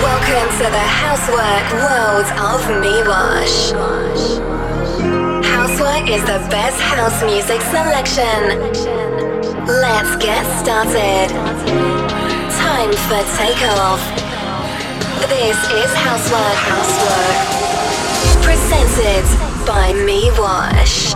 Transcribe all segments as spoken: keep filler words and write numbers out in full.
Welcome to the housework world of Mewash. Housework is the best house music selection. Let's get started. Time for takeoff. This is Housework. Housework. Presented by Mewash.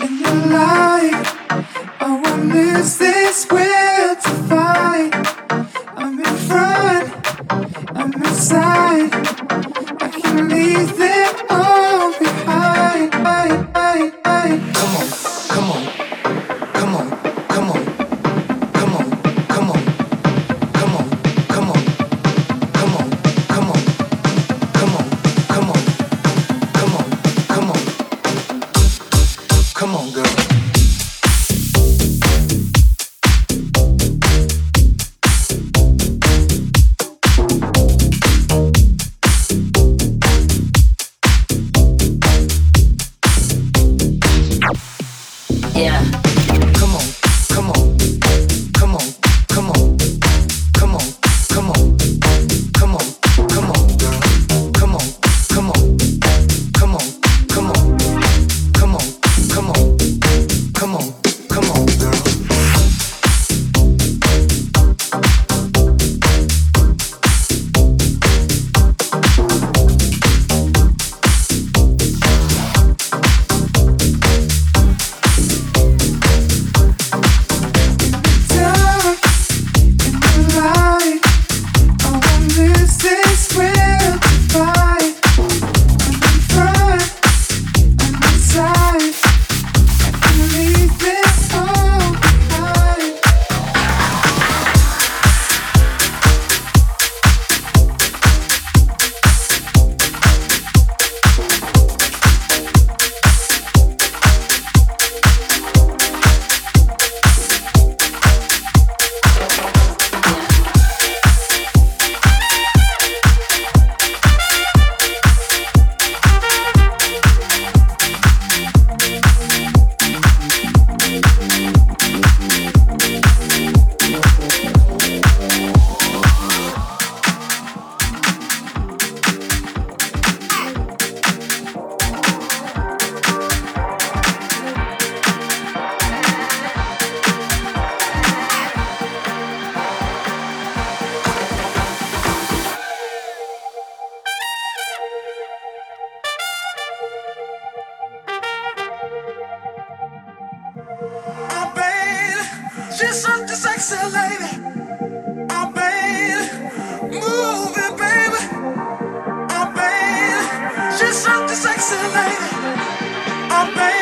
In the light, I won't miss this will to fight. I'm in front, I'm inside. I can leave them all behind. She's such a sexy lady. I made it, move it, baby. I made it. She's such a sexy lady. I made it.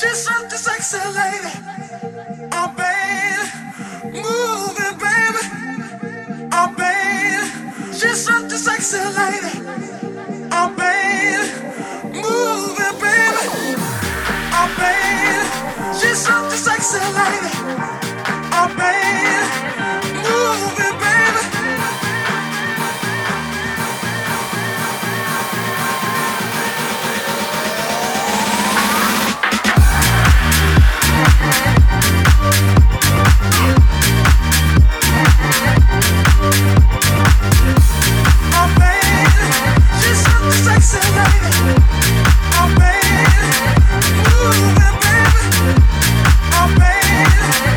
She's such a sexy lady. I made it, move it, baby. I made it. She's such a sexy lady. I made it, move it, baby. I made it. She's such a sexy lady. I made it. I made it, move it, baby. I made it.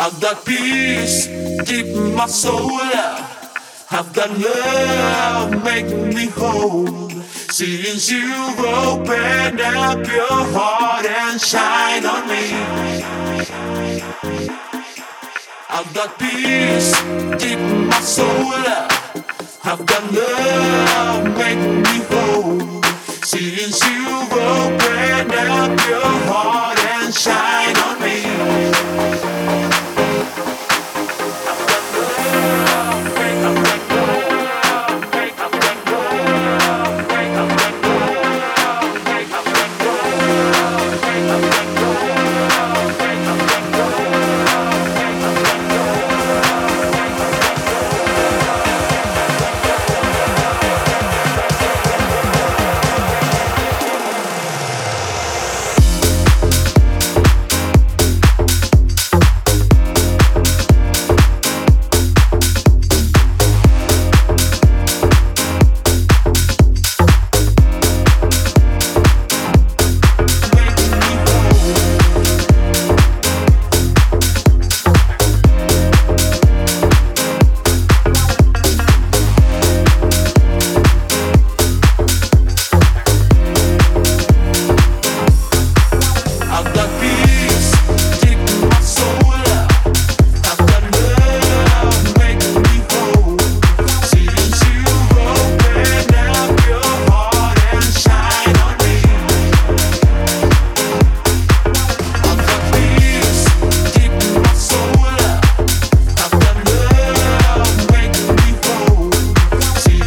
Have that peace, keep my soul up. Have that love, make me whole. Since you open up your heart and shine on me. Have that peace, keep my soul up. Have that love, make me whole. Since you open up your heart and shine on me. My soul up, have that love, make me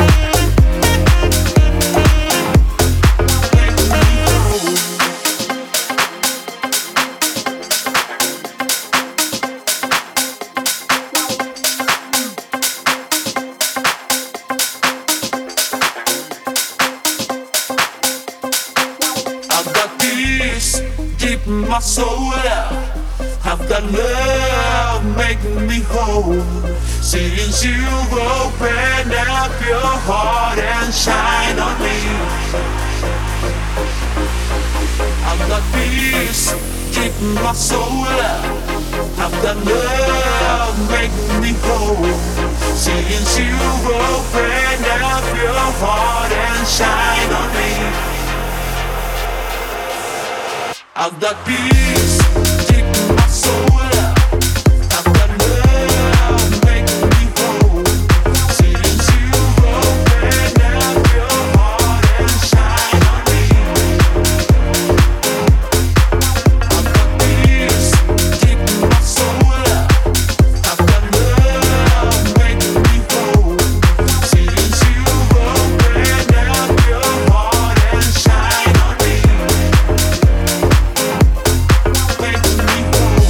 whole. Since you open up your heart and shine on me. Have that peace, keep my soul up. Have that love, make me whole. Since you open up your heart and shine on me. I've got peace, keep my soul up. I've got love, make me whole. Since you open up your heart and shine on me. I've got peace, keep my soul up. I've got love, make me whole. Since you open up your heart and shine on me. Make me whole.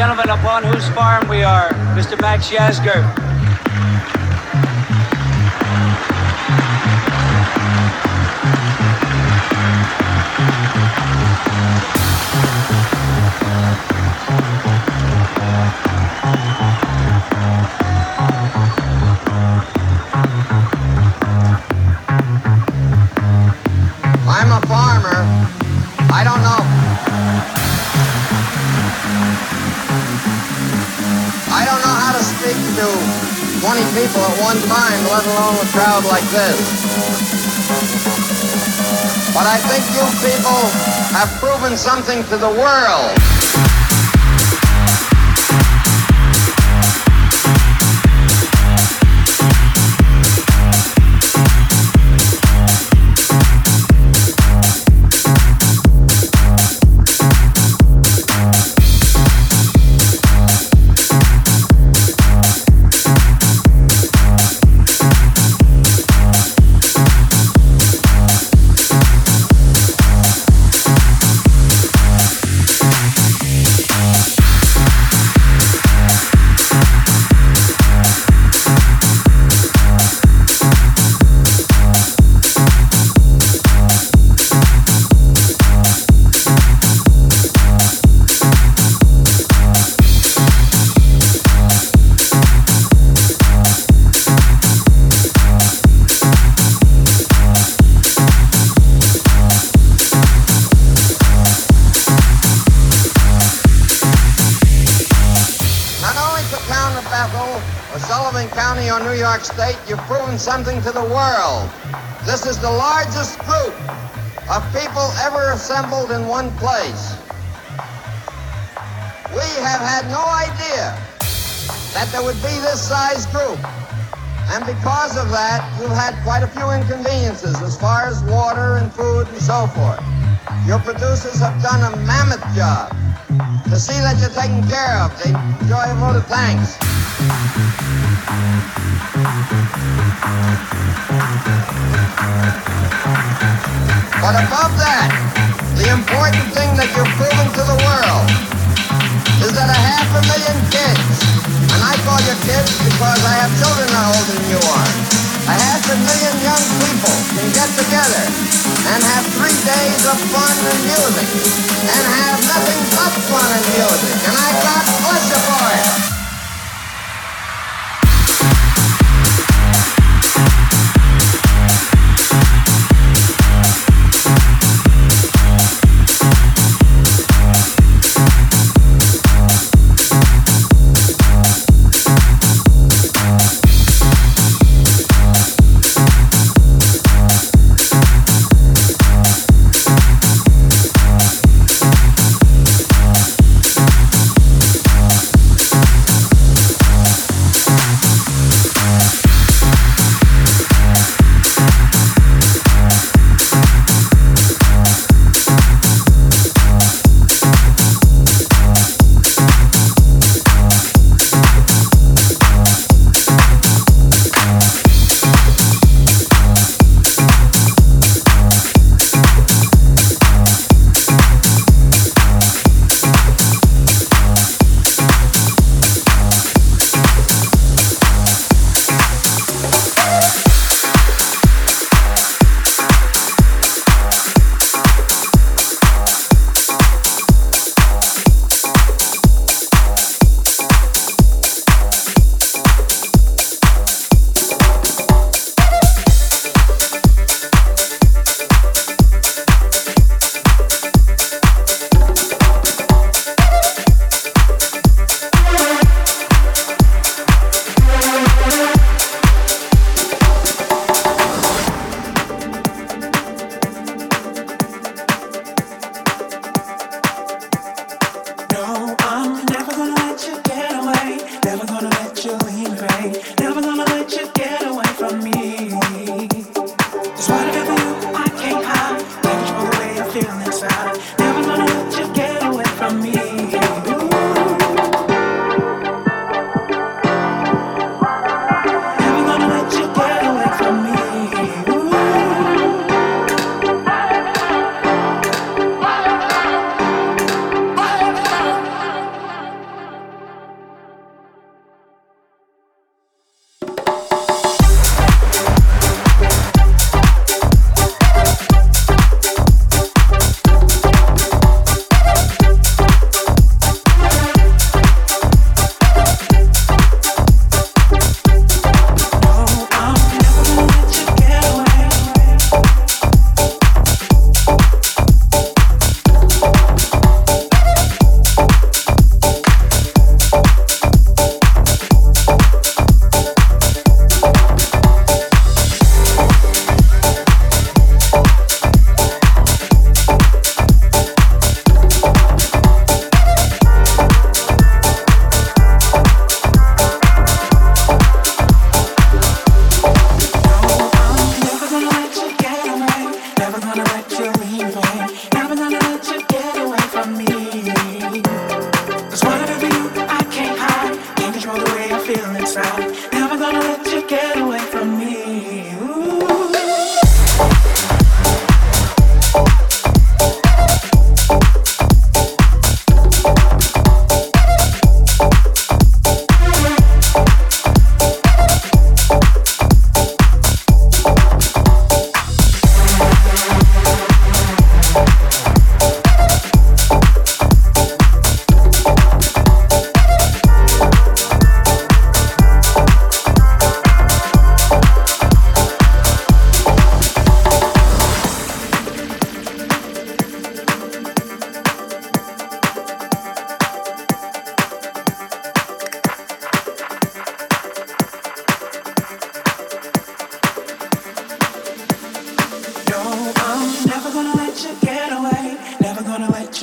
gentleman upon whose farm we are, Mister Max Yasger. I'm a farmer. I don't know. I don't know how to speak to twenty people at one time, let alone a crowd like this. But I think you people have proven something to the world. State, you've proven something to the world. This is the largest group of people ever assembled in one place. We have had no idea that there would be this size group. And because of that, you've had quite a few inconveniences as far as water and food and so forth. Your producers have done a mammoth job to see that you're taken care of. They enjoy a vote of thanks. But above that, the important thing that you're proving to the world is that a half a million kids, and I call you kids because I have children now older than you are, a half a million young people can get together and have three days of fun and music and have nothing but fun and music, and I God bless you for it.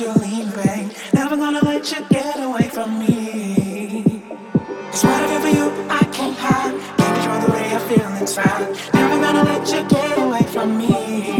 let you lean back. Never gonna let you get away from me. Cause what I feel for you, I can't hide. Can't control the way I feel inside. Never gonna let you get away from me.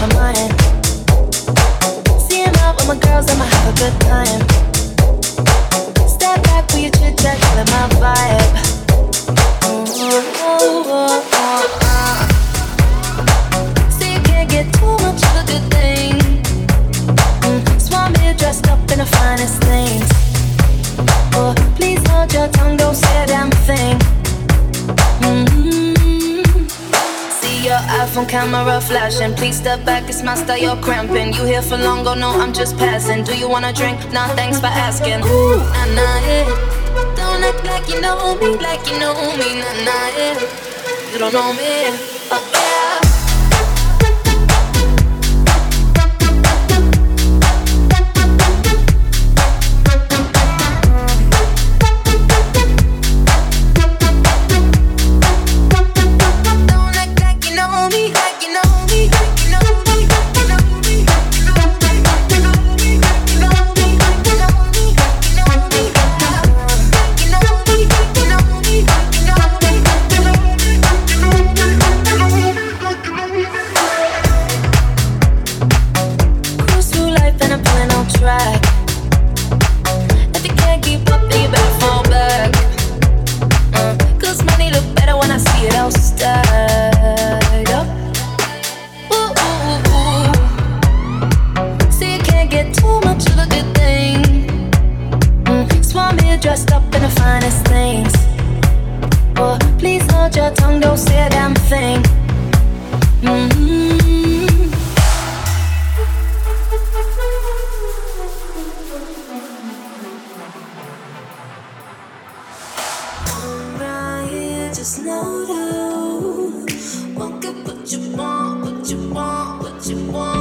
my mind. See him out with my girls, I'ma have a good time. Step back with your chit chat, killing my vibe. Mm-hmm. See, you can't get too much of a good thing. Mm-hmm. So I'm here dressed up in the finest things. Oh, please hold your tongue, don't say a damn thing. Mm-hmm. Your iPhone camera flashing, please step back, it's my style, you're cramping. You here for long, oh no, I'm just passing. Do you wanna drink? Nah, thanks for asking. Ooh, nah, nah, yeah. Don't act like you know me, like you know me. Nah, nah, yeah. You don't know me, oh yeah. Slow down. Walk up, what you want, what you want, what you want.